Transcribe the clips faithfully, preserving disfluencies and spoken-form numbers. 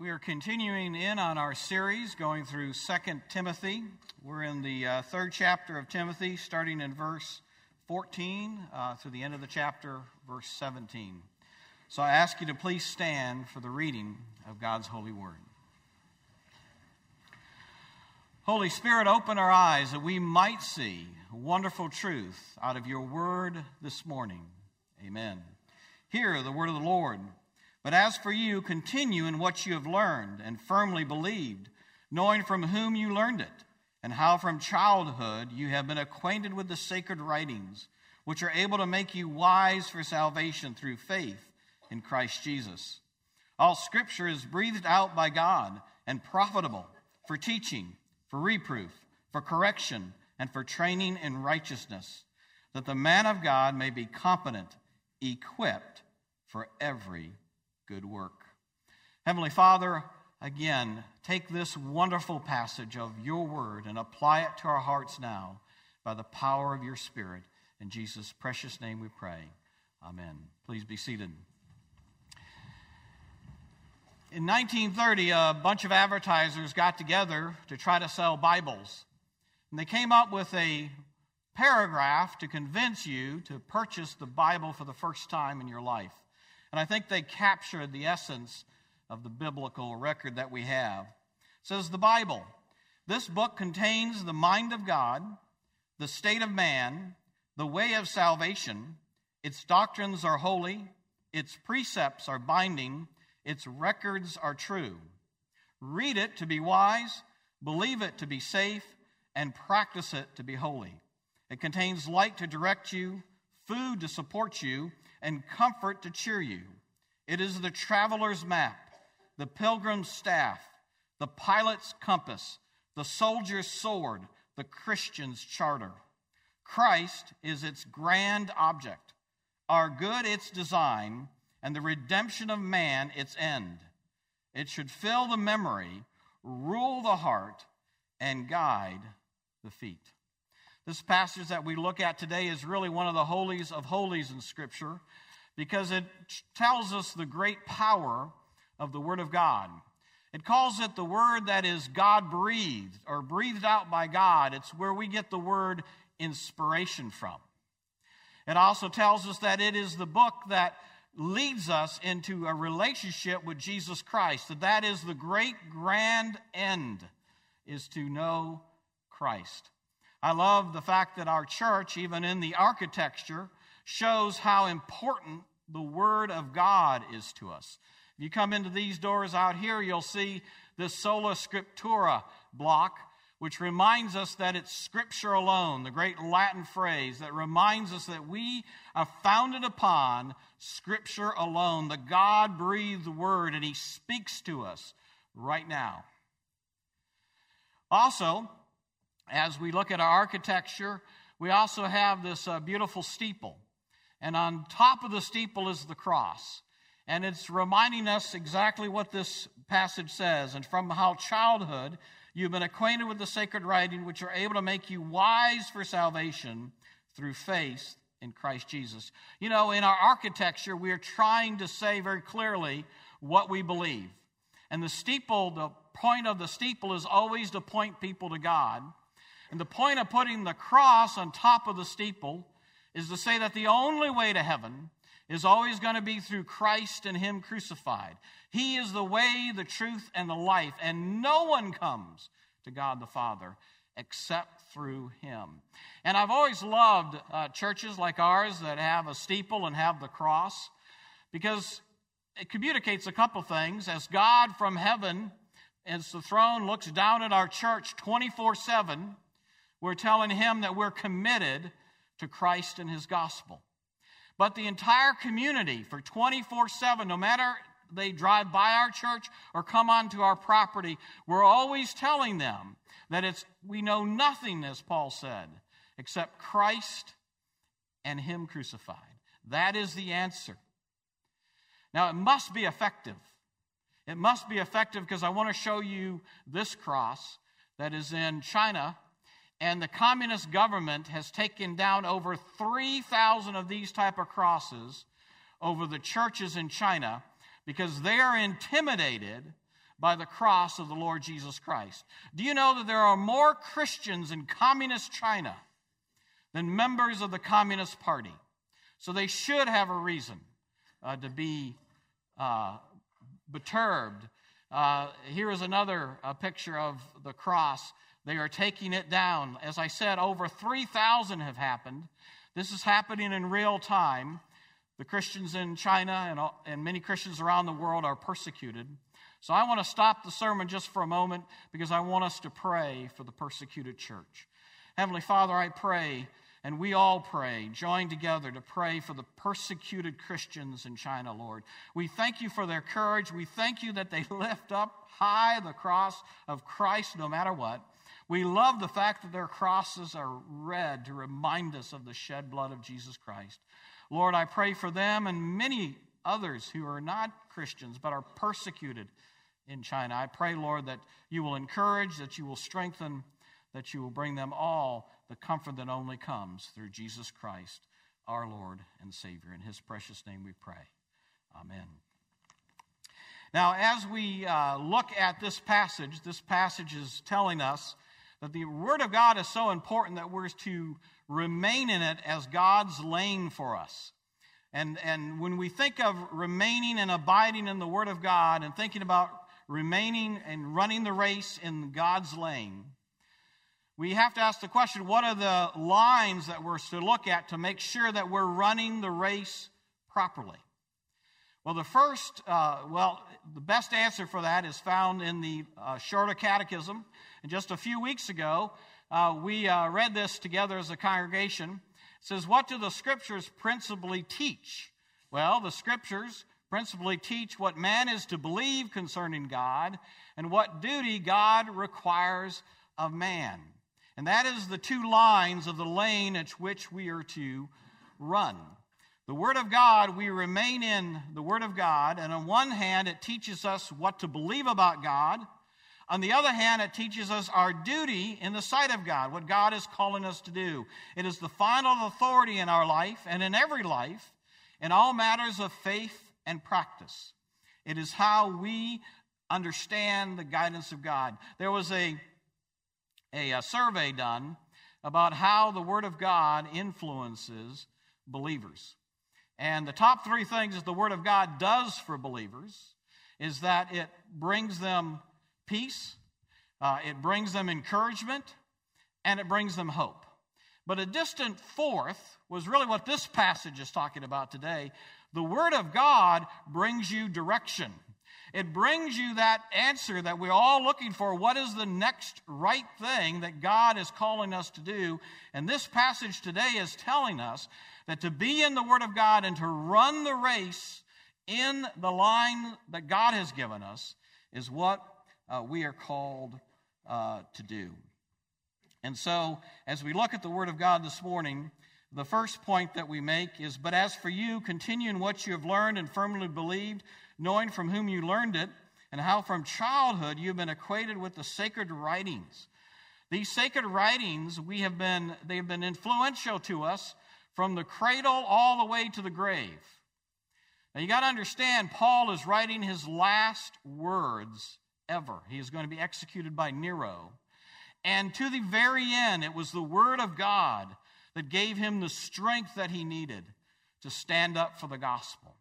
We are continuing in on our series going through Second Timothy. We're in the uh, third chapter of Timothy, starting in verse fourteen uh, through the end of the chapter, verse seventeen. So I ask you to please stand for the reading of God's holy word. Holy Spirit, open our eyes that we might see wonderful truth out of your word this morning. Amen. Hear the word of the Lord. But as for you, continue in what you have learned and firmly believed, knowing from whom you learned it, and how from childhood you have been acquainted with the sacred writings, which are able to make you wise for salvation through faith in Christ Jesus. All Scripture is breathed out by God and profitable for teaching, for reproof, for correction, and for training in righteousness, that the man of God may be competent, equipped for every good work. Heavenly Father, again, take this wonderful passage of your word and apply it to our hearts now by the power of your Spirit. In Jesus' precious name we pray. Amen. Please be seated. In nineteen thirty, a bunch of advertisers got together to try to sell Bibles. And they came up with a paragraph to convince you to purchase the Bible for the first time in your life. And I think they captured the essence of the biblical record that we have. It says, the Bible, this book contains the mind of God, the state of man, the way of salvation. Its doctrines are holy. Its precepts are binding. Its records are true. Read it to be wise, believe it to be safe, and practice it to be holy. It contains light to direct you, food to support you, and comfort to cheer you. It is the traveler's map, the pilgrim's staff, the pilot's compass, the soldier's sword, the Christian's charter. Christ is its grand object, our good its design, and the redemption of man its end. It should fill the memory, rule the heart, and guide the feet. This passage that we look at today is really one of the holies of holies in Scripture because it tells us the great power of the Word of God. It calls it the Word that is God-breathed or breathed out by God. It's where we get the word inspiration from. It also tells us that it is the book that leads us into a relationship with Jesus Christ, that that is the great grand end, is to know Christ. I love the fact that our church, even in the architecture, shows how important the Word of God is to us. If you come into these doors out here, you'll see this Sola Scriptura block, which reminds us that it's Scripture alone, the great Latin phrase that reminds us that we are founded upon Scripture alone, the God-breathed Word, and He speaks to us right now. Also, as we look at our architecture, we also have this uh, beautiful steeple. And on top of the steeple is the cross. And it's reminding us exactly what this passage says. And from how childhood you've been acquainted with the sacred writing, which are able to make you wise for salvation through faith in Christ Jesus. You know, in our architecture, we are trying to say very clearly what we believe. And the steeple, the point of the steeple is always to point people to God. And the point of putting the cross on top of the steeple is to say that the only way to heaven is always going to be through Christ and Him crucified. He is the way, the truth, and the life, and no one comes to God the Father except through Him. And I've always loved uh, churches like ours that have a steeple and have the cross, because it communicates a couple things. As God from heaven, as the throne, looks down at our church twenty-four seven, we're telling Him that we're committed to Christ and His gospel. But the entire community for twenty-four seven, no matter they drive by our church or come onto our property, we're always telling them that it's we know nothing, as Paul said, except Christ and Him crucified. That is the answer. Now, it must be effective. It must be effective because I want to show you this cross that is in China. And the communist government has taken down over three thousand of these type of crosses over the churches in China because they are intimidated by the cross of the Lord Jesus Christ. Do you know that there are more Christians in communist China than members of the Communist Party? So they should have a reason uh, to be uh, perturbed. Uh, here is another uh, picture of the cross. They are taking it down. As I said, over three thousand have happened. This is happening in real time. The Christians in China and, and many Christians around the world are persecuted. So I want to stop the sermon just for a moment because I want us to pray for the persecuted church. Heavenly Father, I pray, and we all pray, join together to pray for the persecuted Christians in China, Lord. We thank you for their courage. We thank you that they lift up high the cross of Christ no matter what. We love the fact that their crosses are red to remind us of the shed blood of Jesus Christ. Lord, I pray for them and many others who are not Christians but are persecuted in China. I pray, Lord, that you will encourage, that you will strengthen, that you will bring them all the comfort that only comes through Jesus Christ, our Lord and Savior. In his precious name we pray. Amen. Now, as we uh, look at this passage, this passage is telling us that the Word of God is so important that we're to remain in it as God's lane for us. And, and when we think of remaining and abiding in the Word of God and thinking about remaining and running the race in God's lane, we have to ask the question, what are the lines that we're to look at to make sure that we're running the race properly? Well, the first, uh, well, the best answer for that is found in the uh, Shorter Catechism. And just a few weeks ago, uh, we uh, read this together as a congregation. It says, what do the Scriptures principally teach? Well, the Scriptures principally teach what man is to believe concerning God and what duty God requires of man. And that is the two lines of the lane at which we are to run. The Word of God, we remain in the Word of God, and on one hand, it teaches us what to believe about God. On the other hand, it teaches us our duty in the sight of God, what God is calling us to do. It is the final authority in our life and in every life, in all matters of faith and practice. It is how we understand the guidance of God. There was a, a, a survey done about how the Word of God influences believers. And the top three things that the Word of God does for believers is that it brings them peace, uh, it brings them encouragement, and it brings them hope. But a distant fourth was really what this passage is talking about today. The Word of God brings you direction. It brings you that answer that we're all looking for. What is the next right thing that God is calling us to do? And this passage today is telling us that to be in the Word of God and to run the race in the line that God has given us is what uh, we are called uh, to do. And so, as we look at the Word of God this morning, the first point that we make is, but as for you, continue in what you have learned and firmly believed, knowing from whom you learned it, and how from childhood you have been acquainted with the sacred writings. These sacred writings, we have been they have been influential to us from the cradle all the way to the grave. Now, you got to understand, Paul is writing his last words ever. He is going to be executed by Nero. And to the very end, it was the Word of God that gave him the strength that he needed to stand up for the gospel.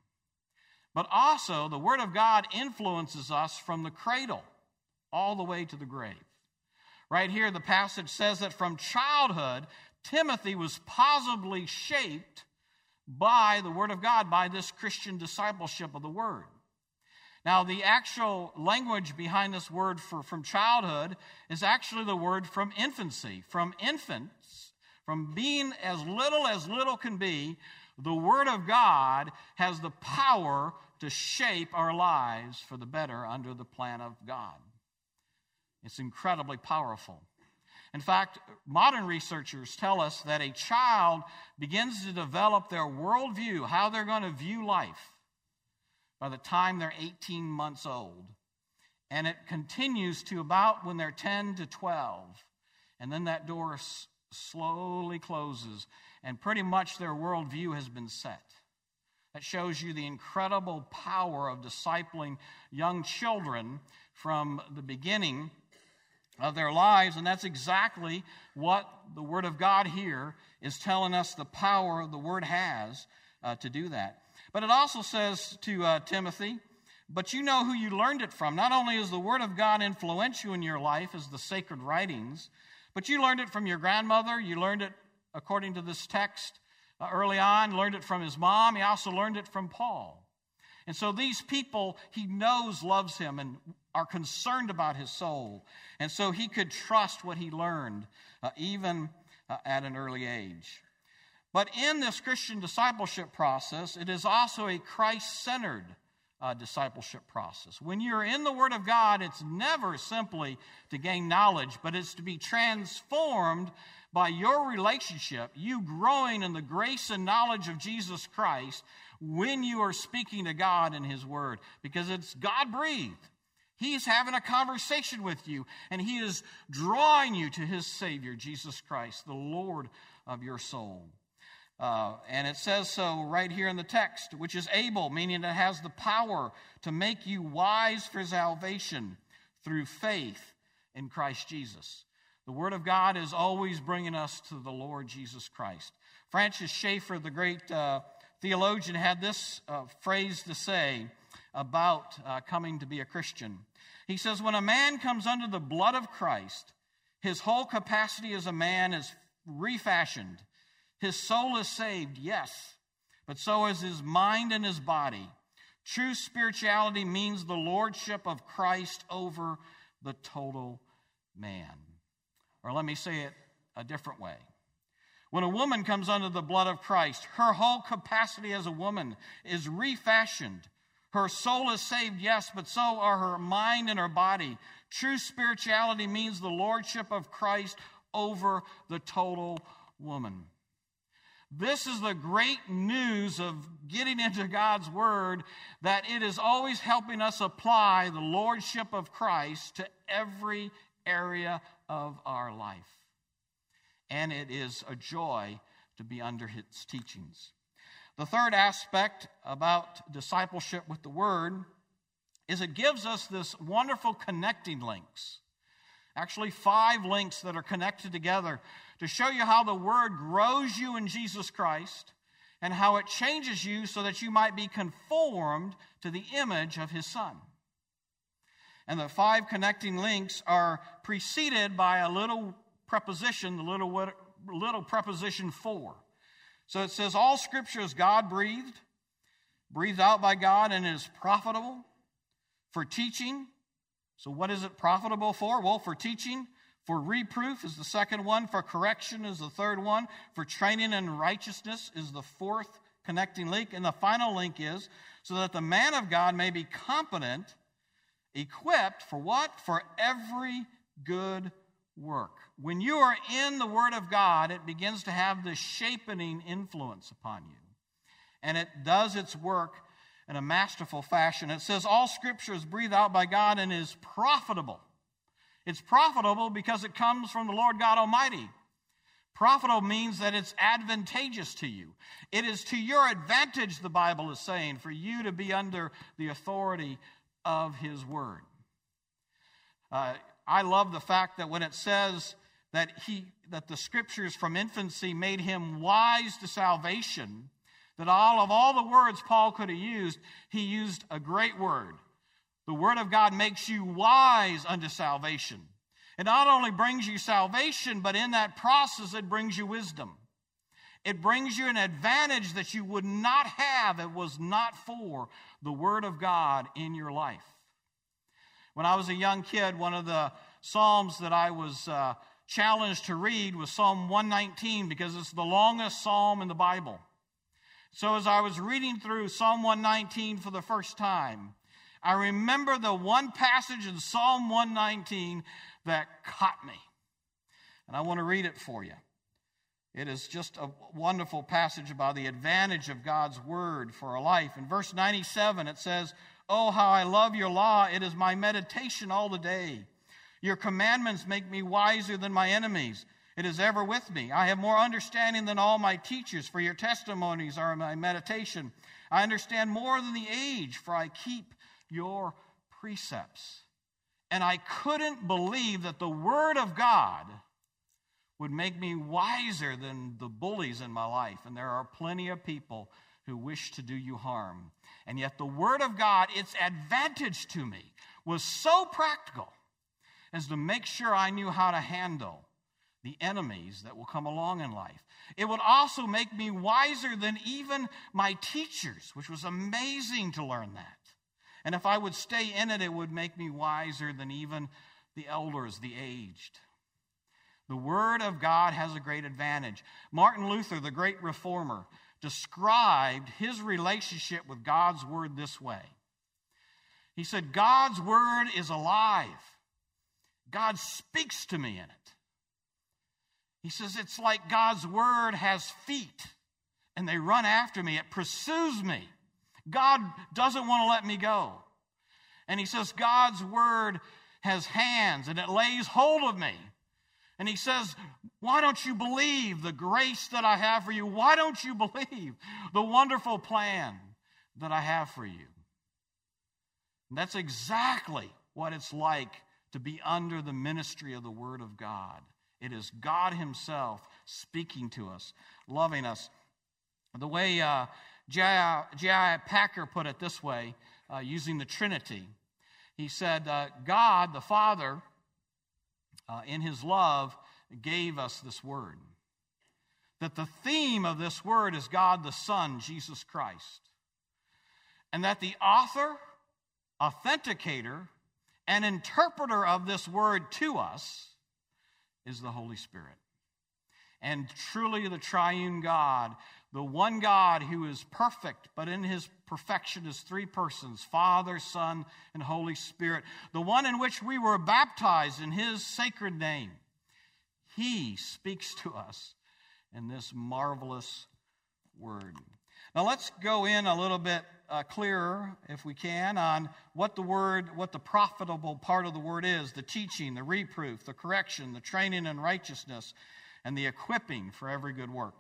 But also, the Word of God influences us from the cradle all the way to the grave. Right here, the passage says that from childhood, Timothy was positively shaped by the Word of God, by this Christian discipleship of the Word. Now, the actual language behind this word for from childhood is actually the word from infancy. From infants, from being as little as little can be, the Word of God has the power to shape our lives for the better under the plan of God. It's incredibly powerful. In fact, modern researchers tell us that a child begins to develop their worldview, how they're going to view life, by the time they're eighteen months old. And it continues to about when they're ten to twelve. And then that door s- slowly closes, and pretty much their worldview has been set. That shows you the incredible power of discipling young children from the beginning of their lives, and that's exactly what the Word of God here is telling us the power the Word has uh, to do that. But it also says to uh, Timothy, but you know who you learned it from. Not only is the Word of God influential in your life as the sacred writings, but you learned it from your grandmother. You learned it, according to this text, uh, early on, learned it from his mom. He also learned it from Paul. And so these people he knows loves him and are concerned about his soul. And so he could trust what he learned, uh, even uh, at an early age. But in this Christian discipleship process, it is also a Christ-centered uh, discipleship process. When you're in the Word of God, it's never simply to gain knowledge, but it's to be transformed by your relationship, you growing in the grace and knowledge of Jesus Christ when you are speaking to God in His Word, because it's God-breathed. He's having a conversation with you, and He is drawing you to His Savior, Jesus Christ, the Lord of your soul. Uh, and it says so right here in the text, which is able, meaning it has the power to make you wise for salvation through faith in Christ Jesus. The Word of God is always bringing us to the Lord Jesus Christ. Francis Schaeffer, the great uh, theologian, had this uh, phrase to say about uh, coming to be a Christian. He says, when a man comes under the blood of Christ, his whole capacity as a man is refashioned. His soul is saved, yes, but so is his mind and his body. True spirituality means the lordship of Christ over the total man. Or let me say it a different way. When a woman comes under the blood of Christ, her whole capacity as a woman is refashioned. Her soul is saved, yes, but so are her mind and her body. True spirituality means the lordship of Christ over the total woman. This is the great news of getting into God's Word, that it is always helping us apply the lordship of Christ to every area of our life. And it is a joy to be under its teachings. The third aspect about discipleship with the Word is it gives us this wonderful connecting links. Actually, five links that are connected together to show you how the Word grows you in Jesus Christ and how it changes you so that you might be conformed to the image of His Son. And the five connecting links are preceded by a little preposition, the little, little preposition for. So it says, all Scripture is God-breathed, breathed out by God, and is profitable for teaching. So what is it profitable for? Well, for teaching, for reproof is the second one, for correction is the third one, for training in righteousness is the fourth connecting link, and the final link is so that the man of God may be competent, equipped for what? For every good work. When you are in the Word of God, it begins to have this shaping influence upon you, and it does its work in a masterful fashion. It says, all Scripture is breathed out by God and is profitable. It's profitable because it comes from the Lord God Almighty. Profitable means that it's advantageous to you. It is to your advantage, the Bible is saying, for you to be under the authority of His Word. Uh, I love the fact that when it says that, he, that the Scriptures from infancy made him wise to salvation, that all of all the words Paul could have used, he used a great word. The Word of God makes you wise unto salvation. It not only brings you salvation, but in that process it brings you wisdom. It brings you an advantage that you would not have if it was not for the Word of God in your life. When I was a young kid, one of the Psalms that I was uh, challenged to read was Psalm one nineteen, because it's the longest Psalm in the Bible. So as I was reading through Psalm one nineteen for the first time, I remember the one passage in Psalm one nineteen that caught me. And I want to read it for you. It is just a wonderful passage about the advantage of God's Word for our life. In verse ninety-seven, it says, oh, how I love your law. It is my meditation all the day. Your commandments make me wiser than my enemies. It is ever with me. I have more understanding than all my teachers, for your testimonies are my meditation. I understand more than the age, for I keep your precepts. and I couldn't believe that the Word of God would make me wiser than the bullies in my life. And there are plenty of people who wish to do you harm. And yet the Word of God, its advantage to me, was so practical as to make sure I knew how to handle the enemies that will come along in life. It would also make me wiser than even my teachers, which was amazing to learn that. And if I would stay in it, it would make me wiser than even the elders, the aged. The Word of God has a great advantage. Martin Luther, the great reformer, described his relationship with God's Word this way. He said, God's Word is alive. God speaks to me in it. He says, it's like God's Word has feet, and they run after me. It pursues me. God doesn't want to let me go. And he says, God's Word has hands, and it lays hold of me. And he says, why don't you believe the grace that I have for you? Why don't you believe the wonderful plan that I have for you? And that's exactly what it's like to be under the ministry of the Word of God. It is God himself speaking to us, loving us. The way uh, J I Packer put it this way, uh, using the Trinity, he said, uh, God, the Father, Uh, in his love, gave us this Word. That the theme of this Word is God the Son, Jesus Christ. And that the author, authenticator, and interpreter of this Word to us is the Holy Spirit. And truly the triune God, the one God who is perfect, but in his perfection is three persons, Father, Son, and Holy Spirit. The one in which we were baptized in his sacred name. He speaks to us in this marvelous Word. Now let's go in a little bit uh, clearer, if we can, on what the Word, what the profitable part of the Word is, the teaching, the reproof, the correction, the training in righteousness, and the equipping for every good work.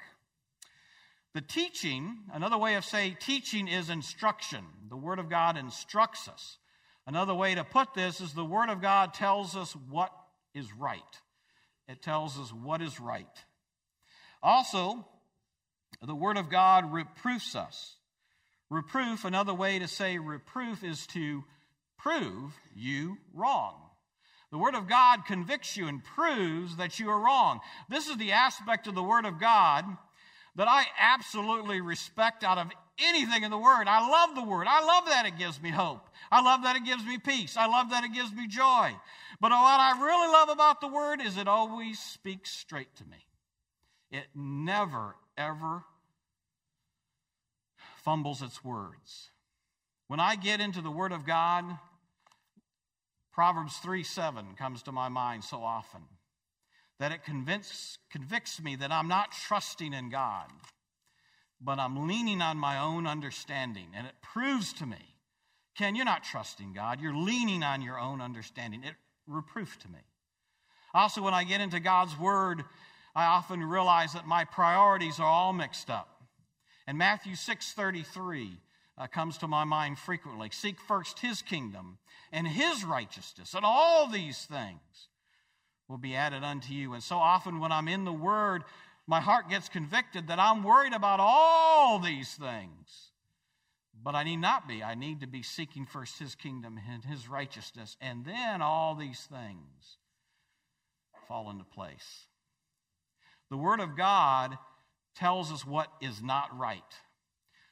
The teaching, another way of saying teaching is instruction. The Word of God instructs us. Another way to put this is the Word of God tells us what is right. It tells us what is right. Also, the Word of God reproofs us. Reproof, another way to say reproof is to prove you wrong. The Word of God convicts you and proves that you are wrong. This is the aspect of the Word of God that I absolutely respect out of anything in the Word. I love the Word. I love that it gives me hope. I love that it gives me peace. I love that it gives me joy. But what I really love about the Word is it always speaks straight to me. It never, ever fumbles its words. When I get into the Word of God, Proverbs three seven comes to my mind so often, that it convince, convicts me that I'm not trusting in God, but I'm leaning on my own understanding. And it proves to me, Ken, you're not trusting God. You're leaning on your own understanding. It reproof to me. Also, when I get into God's Word, I often realize that my priorities are all mixed up. And Matthew six thirty-three Uh, comes to my mind frequently. Seek first his kingdom and his righteousness, and all these things will be added unto you. And so often when I'm in the Word, my heart gets convicted that I'm worried about all these things. But I need not be. I need to be seeking first his kingdom and his righteousness, and then all these things fall into place. The Word of God tells us what is not right.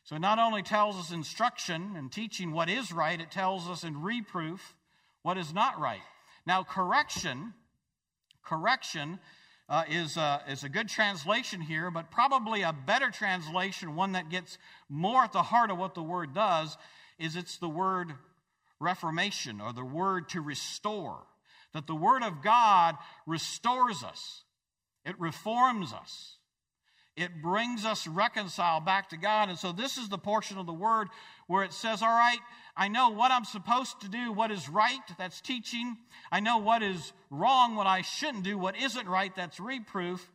So it not only tells us instruction and teaching what is right, it tells us in reproof what is not right. Now, correction, correction uh, is, uh, is a good translation here, but probably a better translation, one that gets more at the heart of what the Word does, is it's the word reformation, or the word to restore. That the Word of God restores us. It reforms us. It brings us reconciled back to God. And so this is the portion of the Word where it says, all right, I know what I'm supposed to do, what is right, that's teaching. I know what is wrong, what I shouldn't do, what isn't right, that's reproof.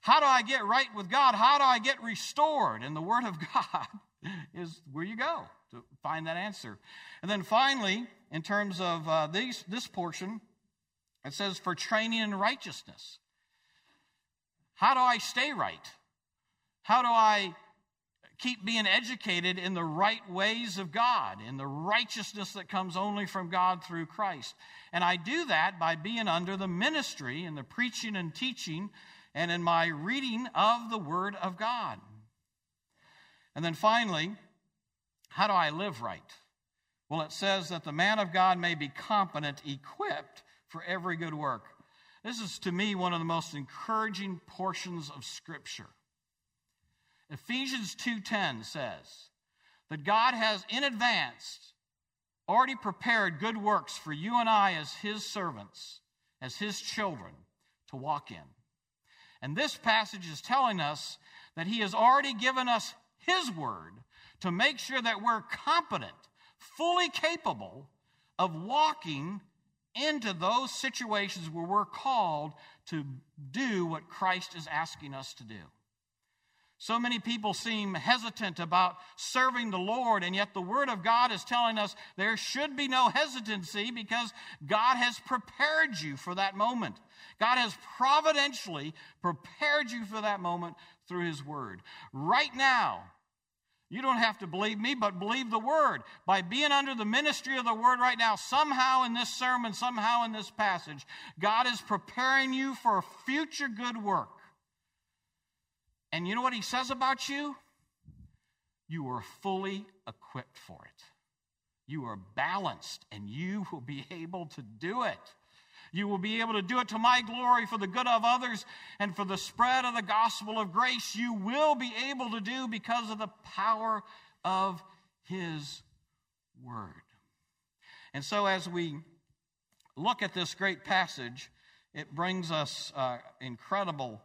How do I get right with God? How do I get restored? And the Word of God is where you go to find that answer. And then finally, in terms of uh, these, this portion, it says, for training in righteousness. How do I stay right? How do I keep being educated in the right ways of God, in the righteousness that comes only from God through Christ? And I do that by being under the ministry and the preaching and teaching and in my reading of the Word of God. And then finally, how do I live right? Well, it says that the man of God may be competent, equipped for every good work. This is, to me, one of the most encouraging portions of Scripture. Ephesians two ten says that God has in advance already prepared good works for you and I as His servants, as His children, to walk in. And this passage is telling us that He has already given us His Word to make sure that we're competent, fully capable of walking into those situations where we're called to do what Christ is asking us to do. So many people seem hesitant about serving the Lord, and yet the Word of God is telling us there should be no hesitancy because God has prepared you for that moment. God has providentially prepared you for that moment through His Word. Right now, you don't have to believe me, but believe the Word. By being under the ministry of the Word right now, somehow in this sermon, somehow in this passage, God is preparing you for future good work. And you know what He says about you? You are fully equipped for it. You are balanced, and you will be able to do it. You will be able to do it to my glory, for the good of others, and for the spread of the gospel of grace. You will be able to do because of the power of His Word. And so as we look at this great passage, it brings us uh, incredible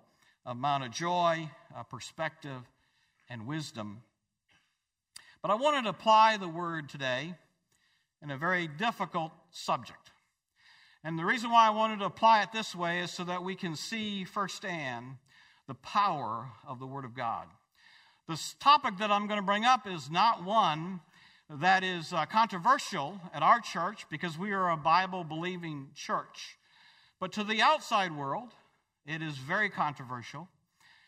amount of joy, uh, perspective, and wisdom. But I wanted to apply the Word today in a very difficult subject. And the reason why I wanted to apply it this way is so that we can see firsthand the power of the Word of God. This topic that I'm going to bring up is not one that is uh, controversial at our church, because we are a Bible-believing church. But to the outside world, it is very controversial.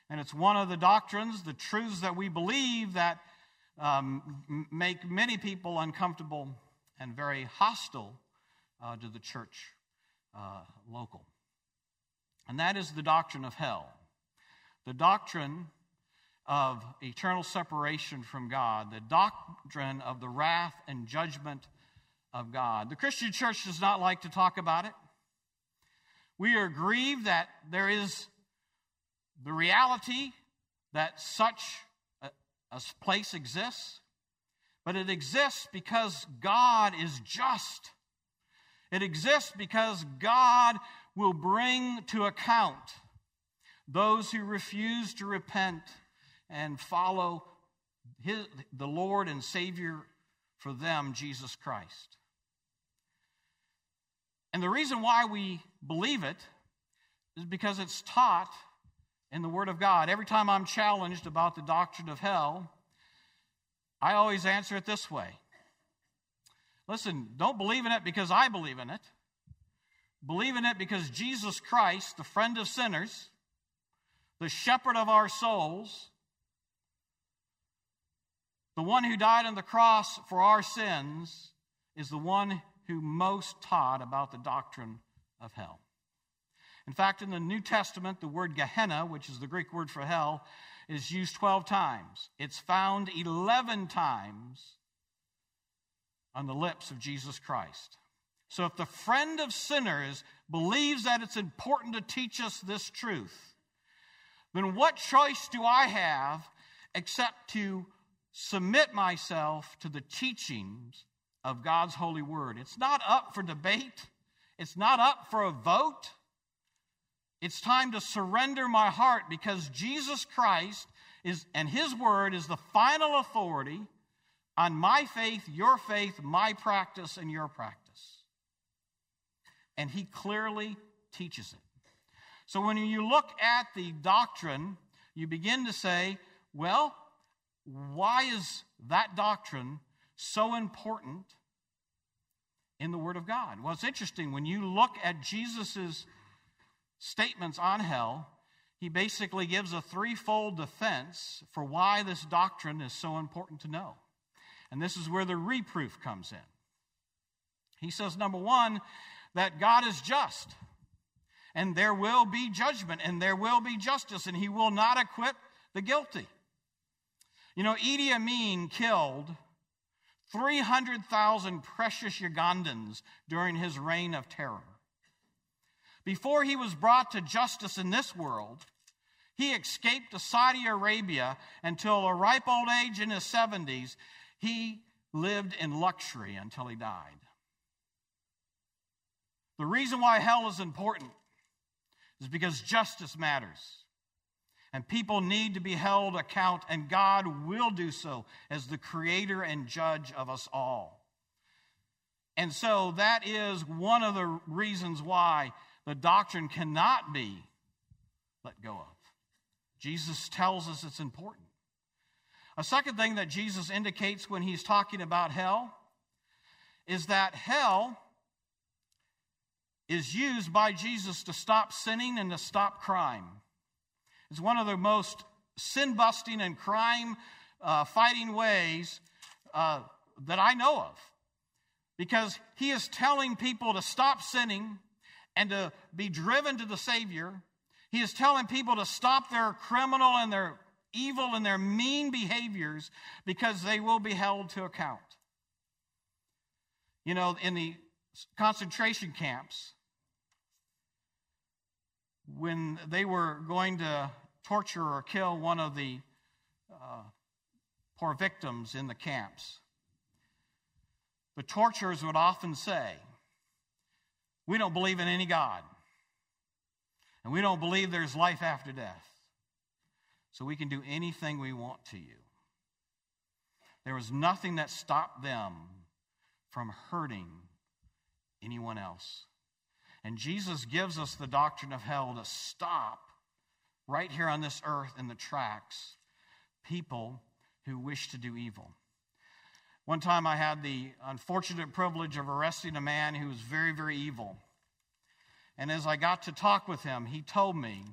And it's one of the doctrines, the truths that we believe that um, make many people uncomfortable and very hostile uh, to the church. Uh, local. And that is the doctrine of hell, the doctrine of eternal separation from God, the doctrine of the wrath and judgment of God. The Christian church does not like to talk about it. We are grieved that there is the reality that such a, a place exists, but it exists because God is just. It exists because God will bring to account those who refuse to repent and follow his, the Lord and Savior for them, Jesus Christ. And the reason why we believe it is because it's taught in the Word of God. Every time I'm challenged about the doctrine of hell, I always answer it this way. Listen, don't believe in it because I believe in it. Believe in it because Jesus Christ, the friend of sinners, the shepherd of our souls, the one who died on the cross for our sins, is the one who most taught about the doctrine of hell. In fact, in the New Testament, the word Gehenna, which is the Greek word for hell, is used twelve times. It's found eleven times on the lips of Jesus Christ. So if the friend of sinners believes that it's important to teach us this truth, then what choice do I have except to submit myself to the teachings of God's holy word? It's not up for debate. It's not up for a vote. It's time to surrender my heart, because Jesus Christ is, and his word is, the final authority on my faith, your faith, my practice, and your practice. And he clearly teaches it. So when you look at the doctrine, you begin to say, well, why is that doctrine so important in the Word of God. Well, it's interesting. When you look at Jesus's statements on hell, he basically gives a threefold defense for why this doctrine is so important to know. And this is where the reproof comes in. He says, number one, that God is just, and there will be judgment, and there will be justice, and he will not acquit the guilty. You know, Idi Amin killed three hundred thousand precious Ugandans during his reign of terror. Before he was brought to justice in this world, he escaped to Saudi Arabia until a ripe old age in his seventies. He lived in luxury until he died. The reason why hell is important is because justice matters, and people need to be held account, and God will do so as the creator and judge of us all. And so that is one of the reasons why the doctrine cannot be let go of. Jesus tells us it's important. A second thing that Jesus indicates when he's talking about hell is that hell is used by Jesus to stop sinning and to stop crime. It's one of the most sin-busting and crime-fighting uh, ways uh, that I know of, because he is telling people to stop sinning and to be driven to the Savior. He is telling people to stop their criminal and their evil and their mean behaviors, because they will be held to account. You know, in the concentration camps, when they were going to torture or kill one of the uh, poor victims in the camps, the torturers would often say, "We don't believe in any God, and we don't believe there's life after death, so we can do anything we want to you." There was nothing that stopped them from hurting anyone else. And Jesus gives us the doctrine of hell to stop right here on this earth in the tracks people who wish to do evil. One time I had the unfortunate privilege of arresting a man who was very, very evil. And as I got to talk with him, he told me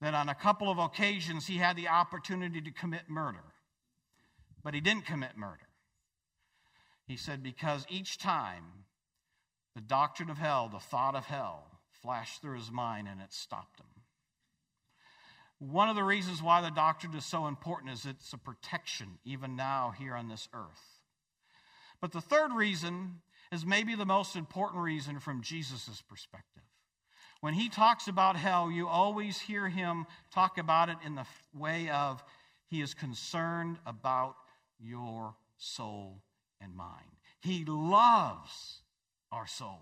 that on a couple of occasions he had the opportunity to commit murder, but he didn't commit murder. He said, because each time the doctrine of hell, the thought of hell, flashed through his mind, and it stopped him. One of the reasons why the doctrine is so important is it's a protection even now here on this earth. But the third reason is maybe the most important reason from Jesus' perspective. When he talks about hell, you always hear him talk about it in the way of he is concerned about your soul and mind. He loves our souls.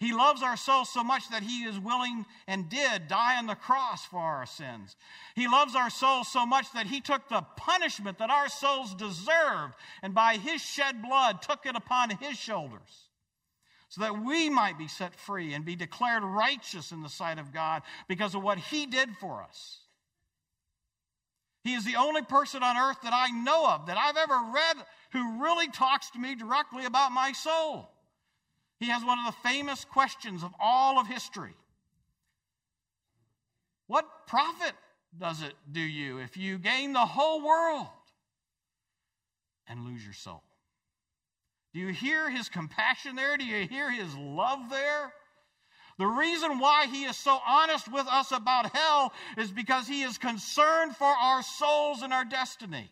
He loves our souls so much that he is willing and did die on the cross for our sins. He loves our souls so much that he took the punishment that our souls deserved, and by his shed blood took it upon his shoulders, so that we might be set free and be declared righteous in the sight of God because of what he did for us. He is the only person on earth that I know of, that I've ever read, who really talks to me directly about my soul. He has one of the famous questions of all of history. What profit does it do you if you gain the whole world and lose your soul? Do you hear his compassion there? Do you hear his love there? The reason why he is so honest with us about hell is because he is concerned for our souls and our destiny.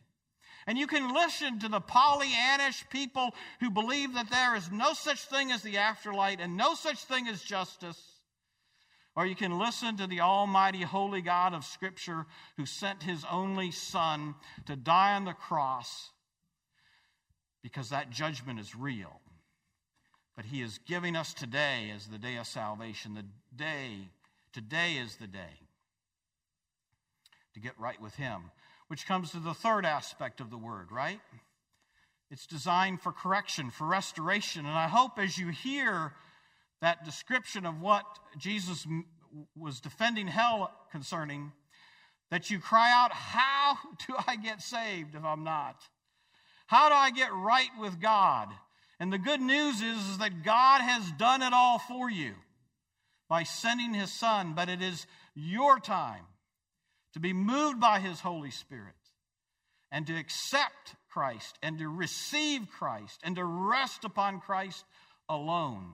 And you can listen to the Pollyannish people who believe that there is no such thing as the afterlife and no such thing as justice. Or you can listen to the almighty holy God of Scripture, who sent his only Son to die on the cross, because that judgment is real. But he is giving us today as the day of salvation. The day, today is the day to get right with him. Which comes to the third aspect of the word, right? It's designed for correction, for restoration. And I hope as you hear that description of what Jesus was defending hell concerning, that you cry out, how do I get saved if I'm not? How do I get right with God? And the good news is, is that God has done it all for you by sending His Son. But it is your time to be moved by His Holy Spirit and to accept Christ and to receive Christ and to rest upon Christ alone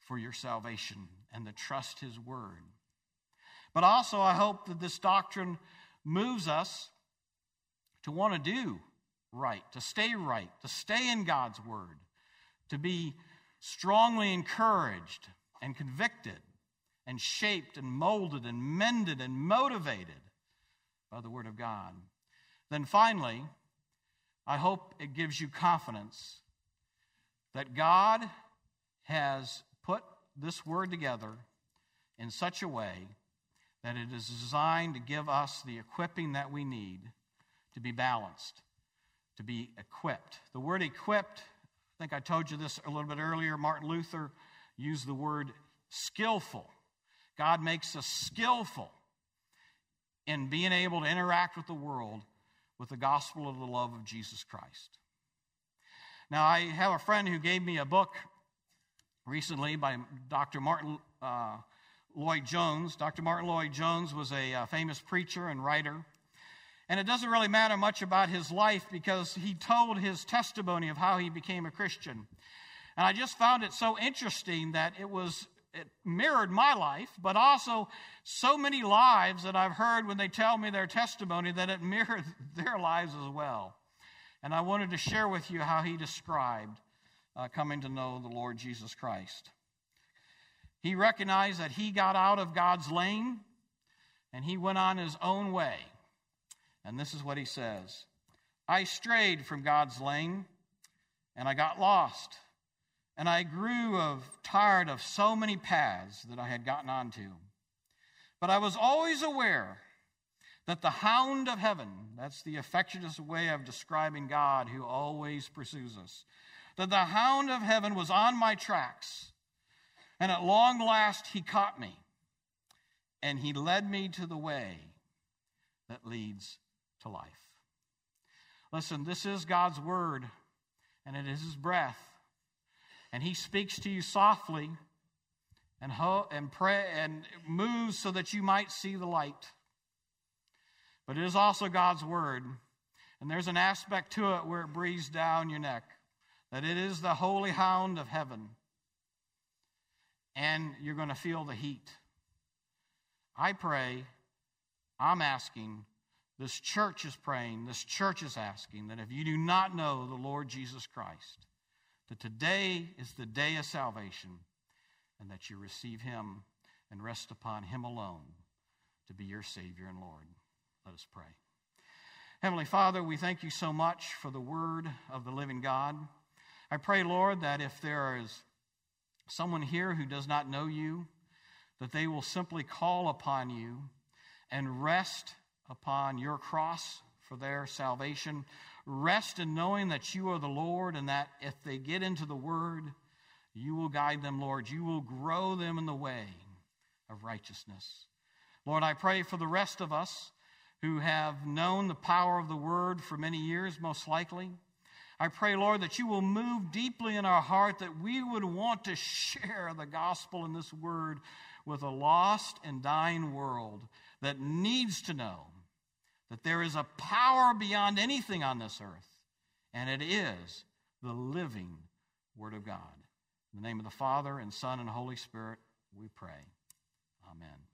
for your salvation and to trust His Word. But also, I hope that this doctrine moves us to want to do right, to stay right, to stay in God's Word, to be strongly encouraged and convicted and shaped and molded and mended and motivated by the Word of God. Then finally, I hope it gives you confidence that God has put this Word together in such a way that it is designed to give us the equipping that we need to be balanced, to be equipped. The word equipped, I think I told you this a little bit earlier, Martin Luther used the word skillful. God makes us skillful in being able to interact with the world with the gospel of the love of Jesus Christ. Now, I have a friend who gave me a book recently by Doctor Martin uh, Lloyd-Jones. Doctor Martin Lloyd-Jones was a uh, famous preacher and writer. And it doesn't really matter much about his life because he told his testimony of how he became a Christian. And I just found it so interesting that it was it mirrored my life, but also so many lives that I've heard when they tell me their testimony that it mirrored their lives as well. And I wanted to share with you how he described uh, coming to know the Lord Jesus Christ. He recognized that he got out of God's lane and he went on his own way. And this is what he says: I strayed from God's lane, and I got lost, and I grew of, tired of so many paths that I had gotten onto. But I was always aware that the hound of heaven, that's the affectionate way of describing God who always pursues us, that the hound of heaven was on my tracks, and at long last he caught me, and he led me to the way that leads to life. Listen, this is God's word, and it is His breath, and He speaks to you softly, and ho- and pray and moves so that you might see the light. But it is also God's word, and there's an aspect to it where it breathes down your neck, that it is the holy hound of heaven, and you're going to feel the heat. I pray, I'm asking. This church is praying, this church is asking that if you do not know the Lord Jesus Christ, that today is the day of salvation and that you receive Him and rest upon Him alone to be your Savior and Lord. Let us pray. Heavenly Father, we thank You so much for the Word of the living God. I pray, Lord, that if there is someone here who does not know You, that they will simply call upon You and rest upon Your cross for their salvation. Rest in knowing that You are the Lord and that if they get into the Word, You will guide them, Lord. You will grow them in the way of righteousness. Lord, I pray for the rest of us who have known the power of the Word for many years, most likely. I pray, Lord, that You will move deeply in our heart that we would want to share the gospel in this Word with a lost and dying world that needs to know that there is a power beyond anything on this earth, and it is the living Word of God. In the name of the Father, and Son, and Holy Spirit, we pray. Amen.